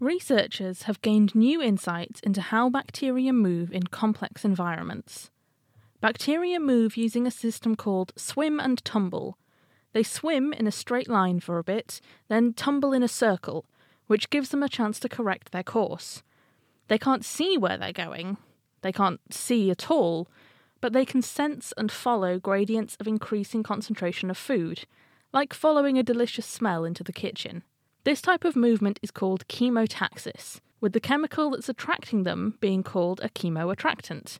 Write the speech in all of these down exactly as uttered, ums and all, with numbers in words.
Researchers have gained new insights into how bacteria move in complex environments. Bacteria move using a system called swim-and-tumble. They swim in a straight line for a bit, then tumble in a circle, which gives them a chance to correct their course. They can't see where they're going. They can't see at all, but they can sense and follow gradients of increasing concentration of food, like following a delicious smell into the kitchen. This type of movement is called chemotaxis, with the chemical that's attracting them being called a chemoattractant.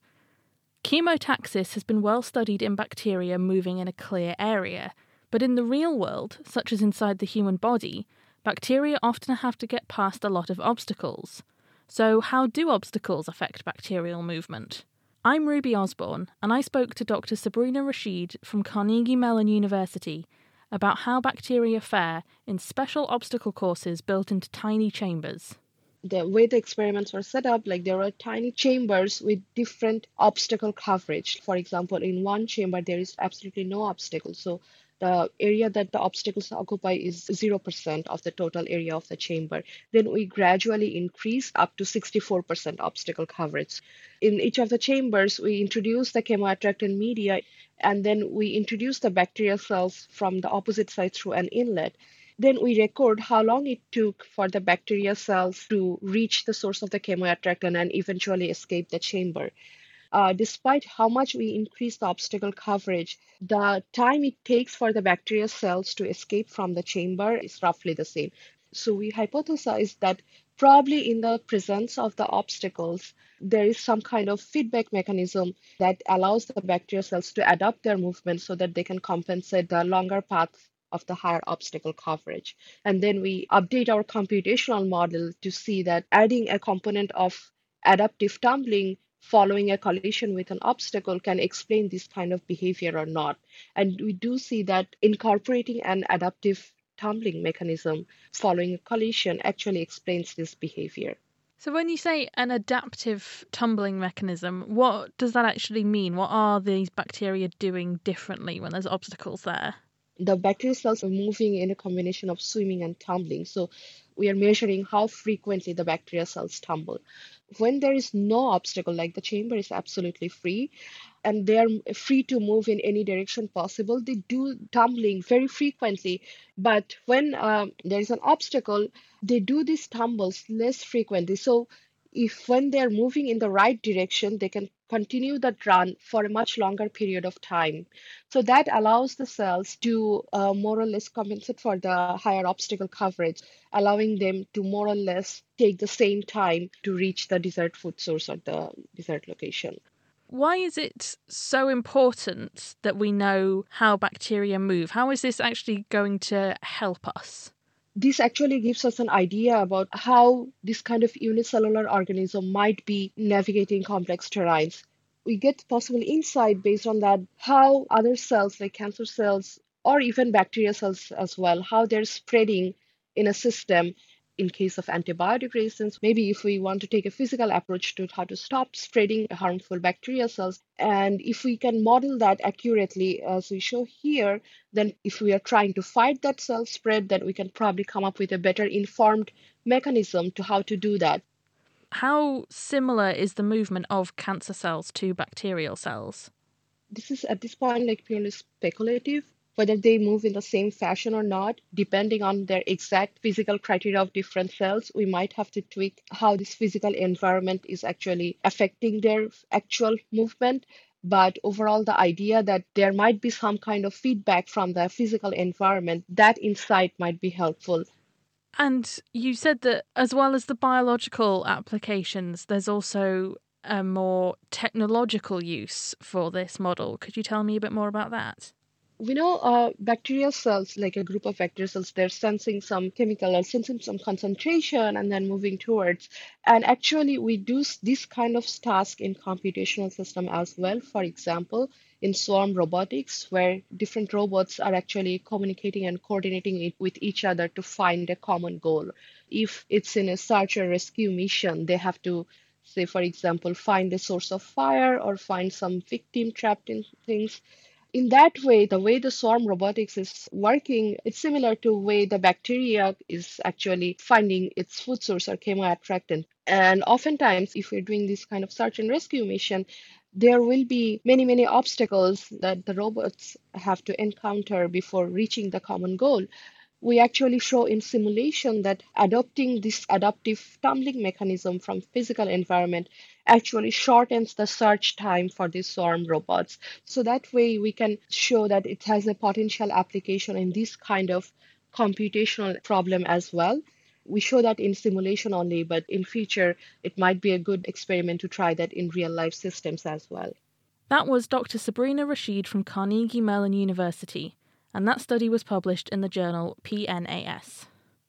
Chemotaxis has been well studied in bacteria moving in a clear area, but in the real world, such as inside the human body, bacteria often have to get past a lot of obstacles. So how do obstacles affect bacterial movement? I'm Ruby Osborne, and I spoke to Dr Sabrina Rashid from Carnegie Mellon University about how bacteria fare in special obstacle courses built into tiny chambers. The way the experiments were set up, like there are tiny chambers with different obstacle coverage. For example, in one chamber, there is absolutely no obstacle. So the area that the obstacles occupy is zero percent of the total area of the chamber. Then we gradually increase up to sixty-four percent obstacle coverage. In each of the chambers, we introduce the chemoattractant media, and then we introduce the bacterial cells from the opposite side through an inlet. Then we record how long it took for the bacteria cells to reach the source of the chemoattractant and eventually escape the chamber. Uh, despite how much we increase the obstacle coverage, the time it takes for the bacterial cells to escape from the chamber is roughly the same. So we hypothesize that probably in the presence of the obstacles, there is some kind of feedback mechanism that allows the bacterial cells to adapt their movement so that they can compensate the longer paths of the higher obstacle coverage. And then we update our computational model to see that adding a component of adaptive tumbling following a collision with an obstacle can explain this kind of behavior or not. And we do see that incorporating an adaptive tumbling mechanism following a collision actually explains this behavior. So when you say an adaptive tumbling mechanism, what does that actually mean? What are these bacteria doing differently when there's obstacles there? The bacterial cells are moving in a combination of swimming and tumbling. So we are measuring how frequently the bacterial cells tumble. When there is no obstacle, like the chamber is absolutely free, and they are free to move in any direction possible, they do tumbling very frequently. But when um, there is an obstacle, they do these tumbles less frequently. So if when they are moving in the right direction, they can continue that run for a much longer period of time. So that allows the cells to uh, more or less compensate for the higher obstacle coverage, allowing them to more or less take the same time to reach the desired food source or the desired location. Why is it so important that we know how bacteria move? How is this actually going to help us? This actually gives us an idea about how this kind of unicellular organism might be navigating complex terrains. We get possible insight based on that, how other cells like cancer cells or even bacterial cells as well, how they're spreading in a system. In case of antibiotic resistance, maybe if we want to take a physical approach to how to stop spreading harmful bacterial cells, and if we can model that accurately as we show here, then if we are trying to fight that cell spread, then we can probably come up with a better informed mechanism to how to do that. How similar is the movement of cancer cells to bacterial cells? This is at this point like purely speculative. Whether they move in the same fashion or not, depending on their exact physical criteria of different cells, we might have to tweak how this physical environment is actually affecting their actual movement. But overall, the idea that there might be some kind of feedback from the physical environment, that insight might be helpful. And you said that as well as the biological applications, there's also a more technological use for this model. Could you tell me a bit more about that? We know uh, bacterial cells, like a group of bacterial cells, they're sensing some chemical or sensing some concentration and then moving towards. And actually, we do this kind of task in computational system as well. For example, in swarm robotics, where different robots are actually communicating and coordinating it with each other to find a common goal. If it's in a search or rescue mission, they have to say, for example, find a source of fire or find some victim trapped in things. in that way, the way the swarm robotics is working, it's similar to the way the bacteria is actually finding its food source or chemoattractant. And oftentimes, if you're doing this kind of search and rescue mission, there will be many, many obstacles that the robots have to encounter before reaching the common goal. We actually show in simulation that adopting this adaptive tumbling mechanism from physical environment actually shortens the search time for these swarm robots. So that way we can show that it has a potential application in this kind of computational problem as well. We show that in simulation only, but in future, it might be a good experiment to try that in real life systems as well. That was Doctor Sabrina Rashid from Carnegie Mellon University. And that study was published in the journal P N A S.